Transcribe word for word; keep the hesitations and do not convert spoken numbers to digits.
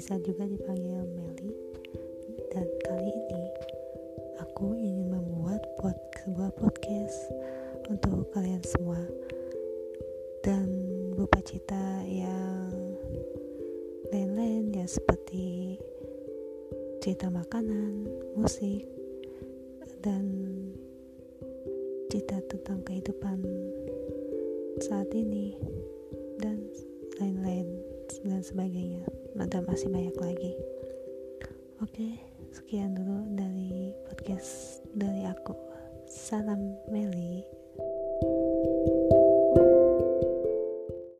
bisa juga dipanggil Meli, dan kali ini aku ingin membuat pod, sebuah podcast untuk kalian semua dan bupacita yang lain-lain ya, seperti cerita makanan, musik, dan cerita tentang kehidupan saat ini dan lain-lain dan sebagainya. Ada masih banyak lagi. Oke, sekian dulu dari podcast dari aku. Salam Meli.